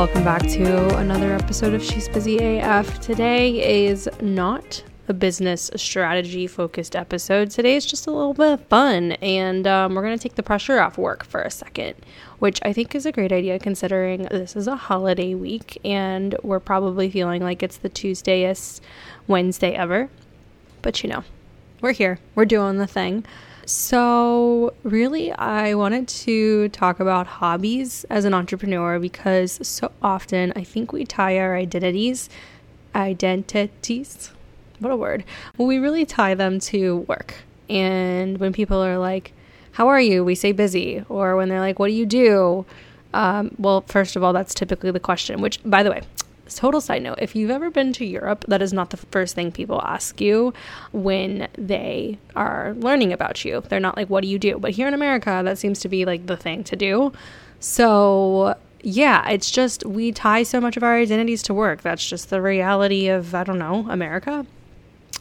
welcome back to another episode of She's Busy AF. Today is not a business strategy focused episode. Today is just a little bit of fun, and we're going to take the pressure off work for a second, which I think is a great idea considering this is a holiday week and we're probably feeling like it's the Tuesdayest Wednesday ever. But you know, we're here. We're doing the thing. So really, I wanted to talk about hobbies as an entrepreneur because so often I think we tie our identities, what a word, well, we really tie them to work. And when people are like, how are you? We say busy. Or when they're like, what do you do? Well, first of all, that's typically the question, which, by the way, total side note, if you've ever been to Europe, that is not the first thing people ask you when they are learning about you. They're not like, what do you do? But here in America, that seems to be like the thing to do. So yeah, it's just we tie so much of our identities to work. That's just the reality of, I don't know, America.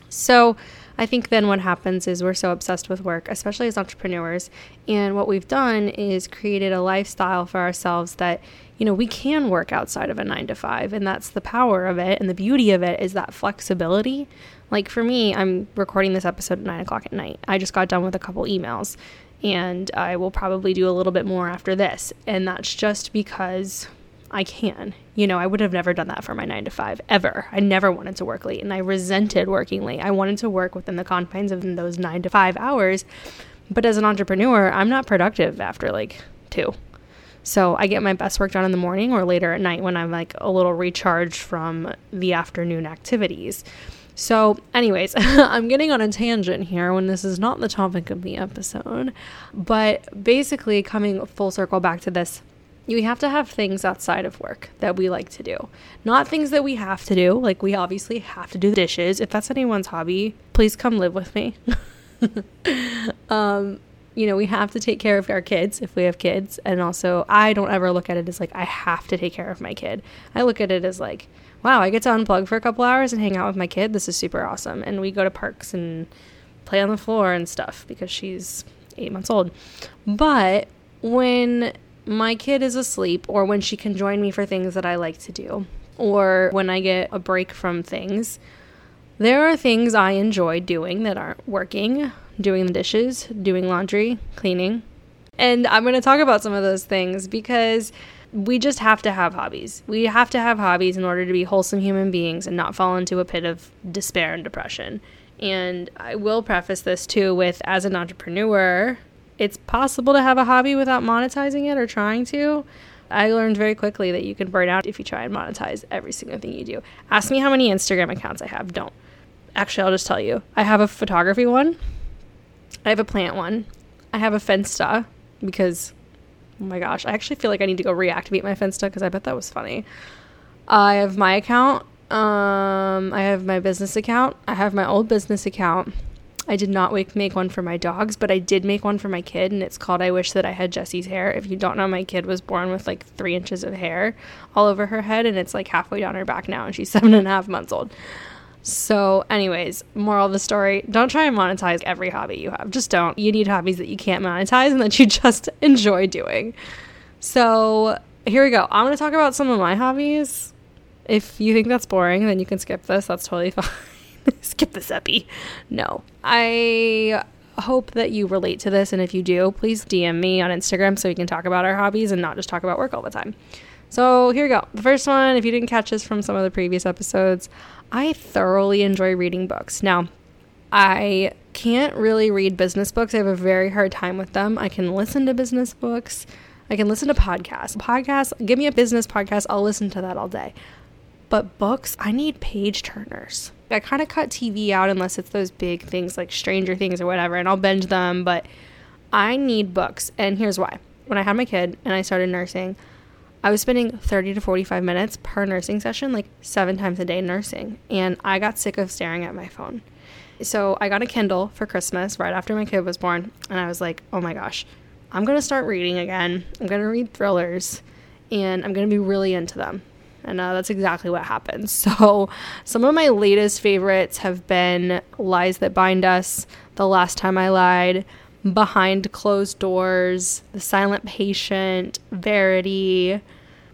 So I think then what happens is we're so obsessed with work, especially as entrepreneurs. And what we've done is created a lifestyle for ourselves that, you know, we can work outside of a 9-to-5. And that's the power of it. And the beauty of it is that flexibility. Like for me, I'm recording this episode at 9:00 at night. I just got done with a couple emails and I will probably do a little bit more after this. And that's just because I can. You know, I would have never done that for my 9-to-5 ever. I never wanted to work late and I resented working late. I wanted to work within the confines of those 9-to-5 hours. But as an entrepreneur, I'm not productive after like 2. So I get my best work done in the morning or later at night when I'm like a little recharged from the afternoon activities. So anyways, I'm getting on a tangent here when this is not the topic of the episode, but basically coming full circle back to this, you have to have things outside of work that we like to do, not things that we have to do. Like we obviously have to do dishes. If that's anyone's hobby, please come live with me. You know, we have to take care of our kids if we have kids. And also I don't ever look at it as like, I have to take care of my kid. I look at it as like, wow, I get to unplug for a couple hours and hang out with my kid. This is super awesome. And we go to parks and play on the floor and stuff because she's 8 months old. But when my kid is asleep or when she can join me for things that I like to do or when I get a break from things, there are things I enjoy doing that aren't working, doing the dishes, doing laundry, cleaning. And I'm going to talk about some of those things because we just have to have hobbies. We have to have hobbies in order to be wholesome human beings and not fall into a pit of despair and depression. And I will preface this too with, as an entrepreneur, it's possible to have a hobby without monetizing it or trying to. I learned very quickly that you can burn out if you try and monetize every single thing you do. Ask me how many Instagram accounts I have. Don't. Actually, I'll just tell you. I have a photography one. I have a plant one. I have a Finsta because, oh my gosh, I actually feel like I need to go reactivate my Finsta because I bet that was funny. I have my account. I have my business account. I have my old business account. I did not make one for my dogs, but I did make one for my kid, and it's called I Wish That I Had Jessie's Hair. If you don't know, my kid was born with like 3 inches of hair all over her head, and it's like halfway down her back now, and she's 7.5 months old. So anyways, moral of the story, don't try and monetize every hobby you have. Just don't. You need hobbies that you can't monetize and that you just enjoy doing. So here we go. I'm going to talk about some of my hobbies. If you think that's boring, then you can skip this. That's totally fine. Skip this epi. No. I hope that you relate to this. And if you do, please DM me on Instagram so we can talk about our hobbies and not just talk about work all the time. So here we go. The first one, if you didn't catch this from some of the previous episodes, I thoroughly enjoy reading books. Now, I can't really read business books. I have a very hard time with them. I can listen to business books. I can listen to podcasts. Give me a business podcast. I'll listen to that all day. But books, I need page turners. I kind of cut TV out unless it's those big things like Stranger Things or whatever, and I'll binge them, but I need books. And here's why. When I had my kid and I started nursing, I was spending 30 to 45 minutes per nursing session, like 7 times a day nursing, and I got sick of staring at my phone. So I got a Kindle for Christmas right after my kid was born, and I was like, oh my gosh, I'm going to start reading again. I'm going to read thrillers, and I'm going to be really into them. And that's exactly what happened. So some of my latest favorites have been Lies That Bind Us, The Last Time I Lied, Behind Closed Doors, The Silent Patient, Verity.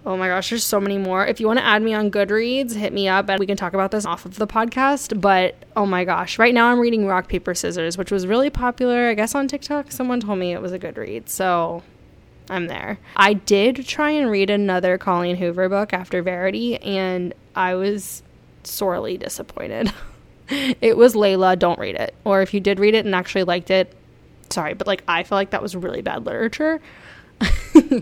Oh my gosh, there's so many more. If you want to add me on Goodreads, hit me up and we can talk about this off of the podcast. But oh my gosh, right now I'm reading Rock Paper Scissors, which was really popular, I guess, on TikTok. Someone told me it was a good read, so I'm there. I did try and read another Colleen Hoover book after Verity, and I was sorely disappointed. It was Layla, don't read it. Or if you did read it and actually liked it, sorry, but like I feel like that was really bad literature.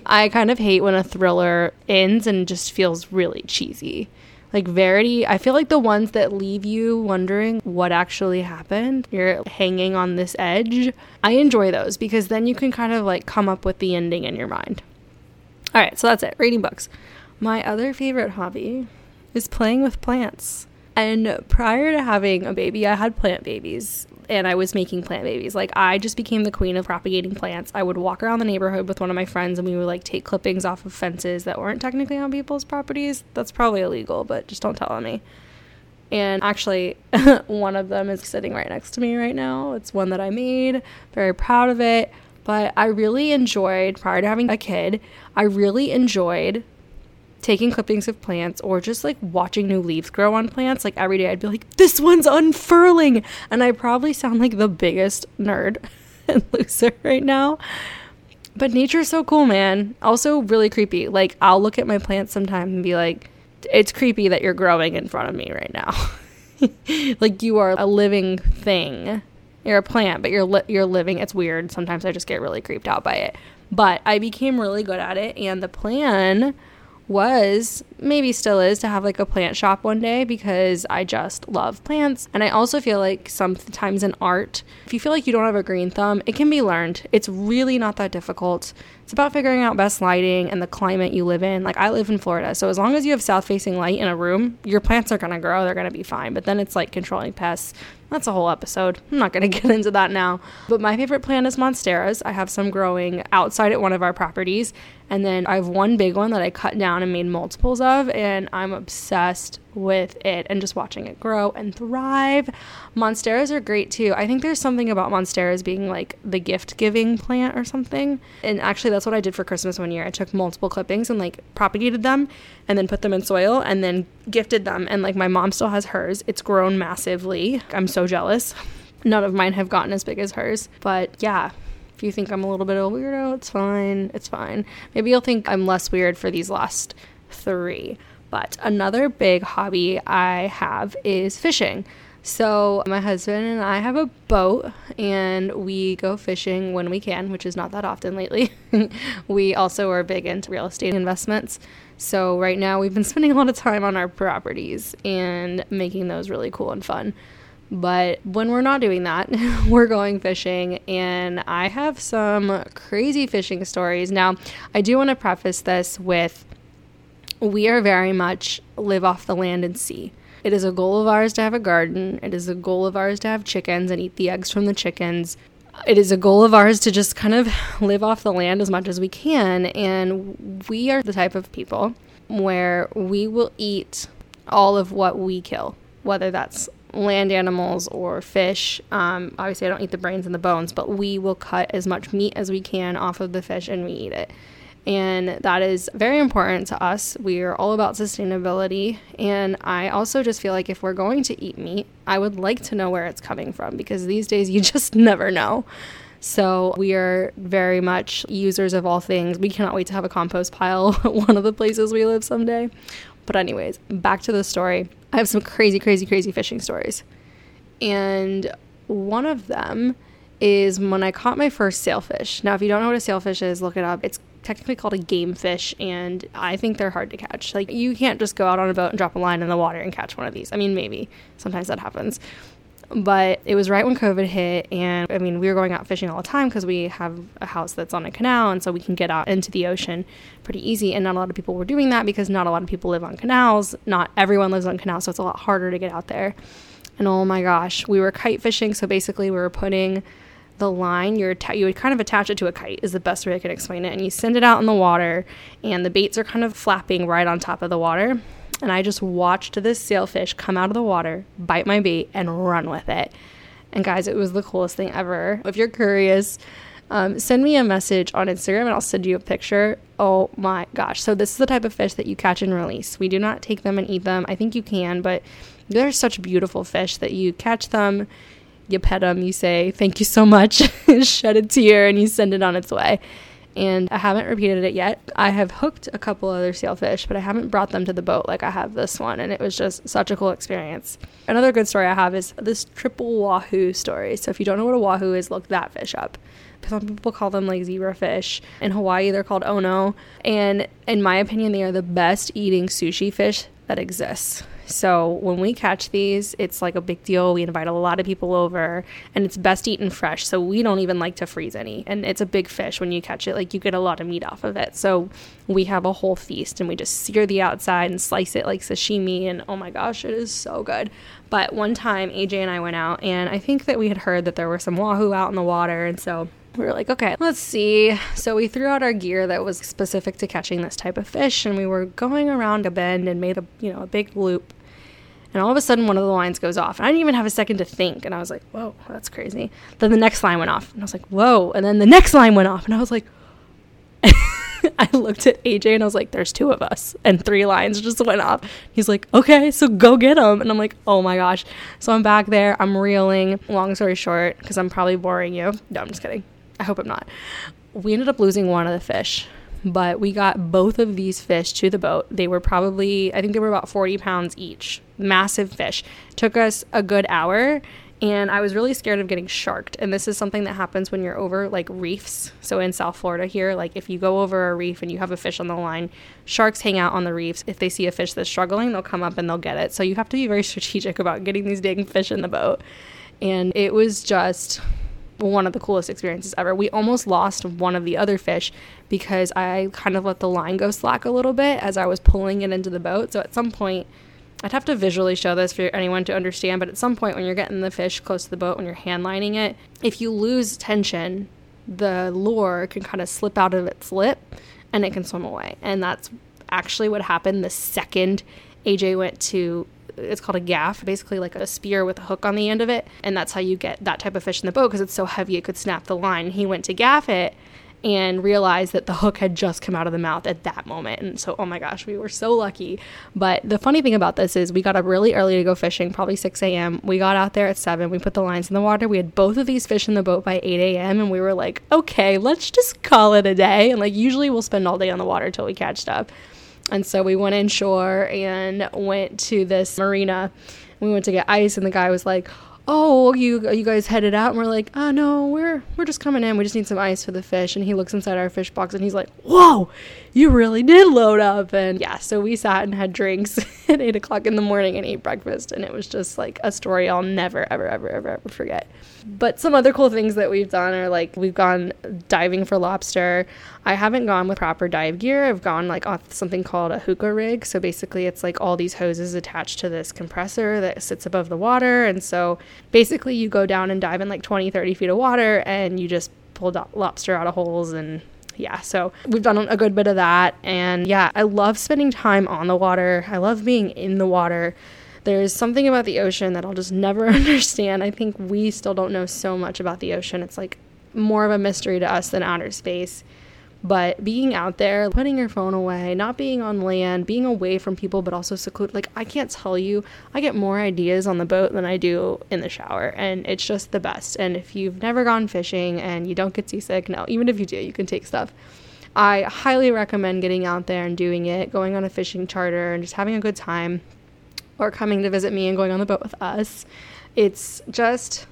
I kind of hate when a thriller ends and just feels really cheesy. Like Verity, I feel like the ones that leave you wondering what actually happened, you're hanging on this edge, I enjoy those because then you can kind of like come up with the ending in your mind. All right, so that's it, reading books. My other favorite hobby is playing with plants. And prior to having a baby, I had plant babies and I was making plant babies. Like I just became the queen of propagating plants. I would walk around the neighborhood with one of my friends and we would like take clippings off of fences that weren't technically on people's properties. That's probably illegal, but just don't tell on me. And actually one of them is sitting right next to me right now. It's one that I made. Very proud of it. But I really enjoyed, prior to having a kid, I really enjoyed taking clippings of plants or just like watching new leaves grow on plants. Like every day I'd be like, this one's unfurling, and I probably sound like the biggest nerd and loser right now, but nature's so cool, man. Also really creepy. Like I'll look at my plants sometime and be like, it's creepy that you're growing in front of me right now. Like you are a living thing, you're a plant, but you're living. It's weird. Sometimes I just get really creeped out by it, but I became really good at it. And the plan was, maybe still is, to have like a plant shop one day because I just love plants. And I also feel like sometimes in art, if you feel like you don't have a green thumb, it can be learned. It's really not that difficult. It's about figuring out best lighting and the climate you live in. Like I live in Florida, so as long as you have south-facing light in a room, your plants are gonna grow, they're gonna be fine. But then it's like controlling pests. That's a whole episode. I'm not going to get into that now. But my favorite plant is monsteras. I have some growing outside at one of our properties. And then I have one big one that I cut down and made multiples of. And I'm obsessed with it and just watching it grow and thrive. Monsteras are great too. I think there's something about monsteras being like the gift-giving plant or something. And actually that's what I did for Christmas one year. I took multiple clippings and like propagated them and then put them in soil and then gifted them. And like my mom still has hers. It's grown massively. I'm so jealous. None of mine have gotten as big as hers. But yeah, if you think I'm a little bit of a weirdo, it's fine. It's fine. Maybe you'll think I'm less weird for these last three. But another big hobby I have is fishing. So my husband and I have a boat and we go fishing when we can, which is not that often lately. We also are big into real estate investments. So right now we've been spending a lot of time on our properties and making those really cool and fun. But when we're not doing that, we're going fishing, and I have some crazy fishing stories. Now, I do want to preface this with, we are very much live off the land and sea. It is a goal of ours to have a garden. It is a goal of ours to have chickens and eat the eggs from the chickens. It is a goal of ours to just kind of live off the land as much as we can, and we are the type of people where we will eat all of what we kill, whether that's land animals or fish. Obviously I don't eat the brains and the bones, but we will cut as much meat as we can off of the fish and we eat it. And that is very important to us. We are all about sustainability. And I also just feel like if we're going to eat meat, I would like to know where it's coming from, because these days you just never know. So we are very much users of all things. We cannot wait to have a compost pile at one of the places we live someday. But anyways, back to the story. I have some crazy, crazy, crazy fishing stories. And one of them is when I caught my first sailfish. Now, if you don't know what a sailfish is, look it up. It's technically called a game fish, and I think they're hard to catch. Like, you can't just go out on a boat and drop a line in the water and catch one of these. I mean, maybe. Sometimes that happens. But it was right when COVID hit, and I mean, we were going out fishing all the time because we have a house that's on a canal, and so we can get out into the ocean pretty easy. And not a lot of people were doing that because not a lot of people live on canals. Not everyone lives on canals, so it's a lot harder to get out there. And oh my gosh, we were kite fishing. So basically we were putting the line, you would kind of attach it to a kite is the best way I can explain it. And you send it out in the water, and the baits are kind of flapping right on top of the water. And I just watched this sailfish come out of the water, bite my bait, and run with it. And guys, it was the coolest thing ever. If you're curious, Send me a message on Instagram and I'll send you a picture. Oh my gosh. So this is the type of fish that you catch and release. We do not take them and eat them. I think you can, but they're such beautiful fish that you catch them, you pet them, you say, thank you so much, shed a tear, and you send it on its way. And I haven't repeated it yet. I have hooked a couple other sailfish, but I haven't brought them to the boat like I have this one. And it was just such a cool experience. Another good story I have is this triple wahoo story. So if you don't know what a wahoo is, look that fish up. Some people call them like zebra fish. In Hawaii, they're called ono. And in my opinion, they are the best eating sushi fish that exists. So when we catch these, it's like a big deal. We invite a lot of people over, and it's best eaten fresh. So we don't even like to freeze any. And it's a big fish when you catch it. Like, you get a lot of meat off of it. So we have a whole feast, and we just sear the outside and slice it like sashimi. And oh my gosh, it is so good. But one time, AJ and I went out, and I think that we had heard that there were some wahoo out in the water. And so we were like, okay, let's see. So we threw out our gear that was specific to catching this type of fish, and we were going around a bend and made a big loop. And all of a sudden, one of the lines goes off. And I didn't even have a second to think. And I was like, whoa, that's crazy. Then the next line went off. And I was like, whoa. And then the next line went off. And I was like, I looked at AJ and I was like, there's two of us. And three lines just went off. He's like, okay, so go get them. And I'm like, oh my gosh. So I'm back there. I'm reeling. Long story short, because I'm probably boring you. No, I'm just kidding. I hope I'm not. We ended up losing one of the fish, but we got both of these fish to the boat. They were probably, I think they were about 40 pounds each. Massive fish. Took us a good hour, and I was really scared of getting sharked. And this is something that happens when you're over like reefs. So in South Florida here, like if you go over a reef and you have a fish on the line, sharks hang out on the reefs. If they see a fish that's struggling, they'll come up and they'll get it. So you have to be very strategic about getting these dang fish in the boat. And it was just one of the coolest experiences ever. We almost lost one of the other fish because I kind of let the line go slack a little bit as I was pulling it into the boat. So at some point, I'd have to visually show this for anyone to understand, but at some point when you're getting the fish close to the boat, when you're hand lining it, if you lose tension, the lure can kind of slip out of its lip and it can swim away. And that's actually what happened the second AJ went to, it's called a gaff, basically like a spear with a hook on the end of it. And that's how you get that type of fish in the boat because it's so heavy it could snap the line. He went to gaff it and realized that the hook had just come out of the mouth at that moment. And so, oh my gosh, we were so lucky. But the funny thing about this is we got up really early to go fishing, probably 6 a.m. We got out there at 7. We put the lines in the water. We had both of these fish in the boat by 8 a.m. And we were like, okay, let's just call it a day. And like usually we'll spend all day on the water until we catch up. And so we went inshore and went to this marina. We went to get ice, and the guy was like, oh, you guys headed out? And we're like, oh, no, we're just coming in. We just need some ice for the fish. And he looks inside our fish box, and he's like, whoa, you really did load up. And yeah, so we sat and had drinks at 8 o'clock in the morning and ate breakfast. And it was just like a story I'll never, ever, ever, ever, ever forget. But some other cool things that we've done are like we've gone diving for lobster. I haven't gone with proper dive gear. I've gone like off something called a hookah rig. So basically it's like all these hoses attached to this compressor that sits above the water. And so basically you go down and dive in like 20, 30 feet of water and you just pull lobster out of holes. And yeah, so we've done a good bit of that. And yeah, I love spending time on the water. I love being in the water. There's something about the ocean that I'll just never understand. I think we still don't know so much about the ocean. It's like more of a mystery to us than outer space. But being out there, putting your phone away, not being on land, being away from people, but also secluded. Like, I can't tell you, I get more ideas on the boat than I do in the shower. And it's just the best. And if you've never gone fishing and you don't get seasick, no, even if you do, you can take stuff. I highly recommend getting out there and doing it, going on a fishing charter and just having a good time, or coming to visit me and going on the boat with us. It's just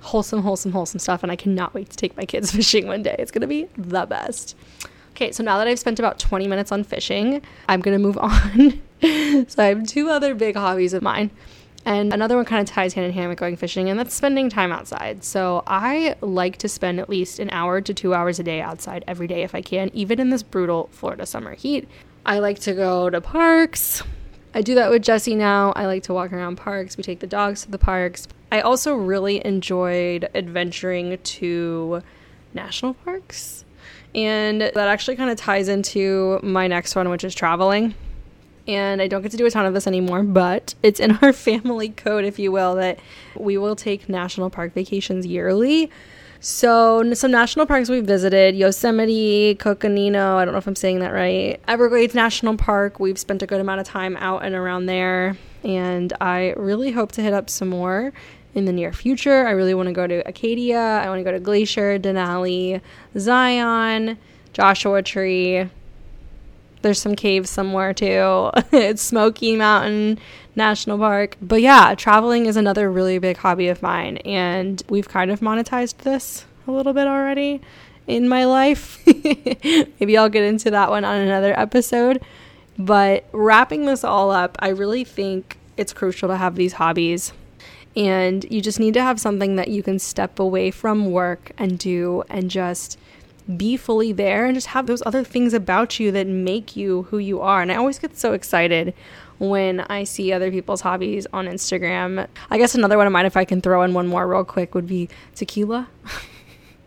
wholesome stuff, and I cannot wait to take my kids fishing one day. It's gonna be the best. Okay, so now that I've spent about 20 minutes on fishing, I'm gonna move on. So I have two other big hobbies of mine, and another one kind of ties hand in hand with going fishing, and that's spending time outside. So I like to spend at least an hour to 2 hours a day outside every day if I can, even in this brutal Florida summer heat. I like to go to parks. I do that with Jessie now. I like to walk around parks. We take the dogs to the parks. I also really enjoyed adventuring to national parks. And that actually kind of ties into my next one, which is traveling. And I don't get to do a ton of this anymore, but it's in our family code, if you will, that we will take national park vacations yearly. So some national parks we visited: Yosemite, Coconino, I don't know if I'm saying that right, Everglades National Park. We've spent a good amount of time out and around there, and I really hope to hit up some more in the near future. I really want to go to Acadia. I want to go to Glacier, Denali, Zion, Joshua Tree. There's some caves somewhere too. It's Smoky Mountain National Park. But yeah, traveling is another really big hobby of mine, and we've kind of monetized this a little bit already in my life. Maybe I'll get into that one on another episode. But wrapping this all up, I really think it's crucial to have these hobbies, and you just need to have something that you can step away from work and do and just be fully there, and just have those other things about you that make you who you are. And I always get so excited when I see other people's hobbies on Instagram. I guess another one of mine, if I can throw in one more real quick, would be tequila.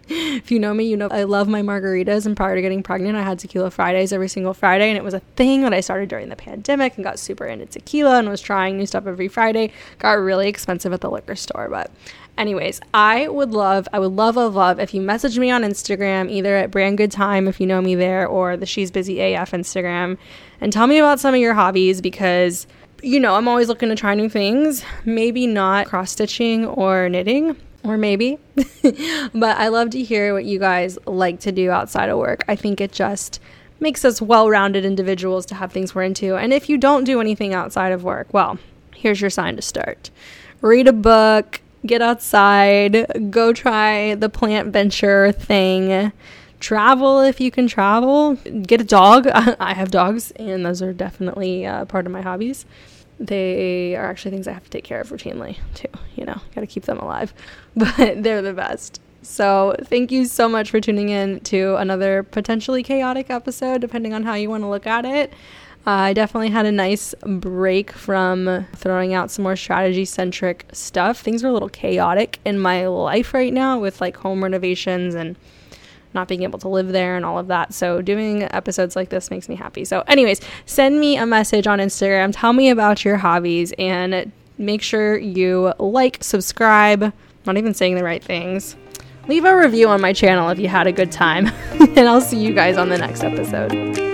If you know me, you know I love my margaritas, and prior to getting pregnant, I had tequila Fridays every single Friday, and it was a thing that I started during the pandemic and got super into tequila and was trying new stuff every Friday. Got really expensive at the liquor store, but anyways, I would love if you message me on Instagram, either at Brand Good Time, if you know me there, or the She's Busy AF Instagram, and tell me about some of your hobbies, because, you know, I'm always looking to try new things. Maybe not cross-stitching or knitting, or maybe, but I love to hear what you guys like to do outside of work. I think it just makes us well-rounded individuals to have things we're into. And if you don't do anything outside of work, well, here's your sign to start. Read a book. Get outside, go try the plant venture thing, travel if you can travel, get a dog. I have dogs, and those are definitely part of my hobbies. They are actually things I have to take care of routinely too, you know, got to keep them alive, but they're the best. So thank you so much for tuning in to another potentially chaotic episode, depending on how you want to look at it. I definitely had a nice break from throwing out some more strategy-centric stuff. Things are a little chaotic in my life right now with like home renovations and not being able to live there and all of that. So doing episodes like this makes me happy. So anyways, send me a message on Instagram. Tell me about your hobbies, and make sure you like, subscribe. I'm not even saying the right things. Leave a review on my channel if you had a good time, and I'll see you guys on the next episode.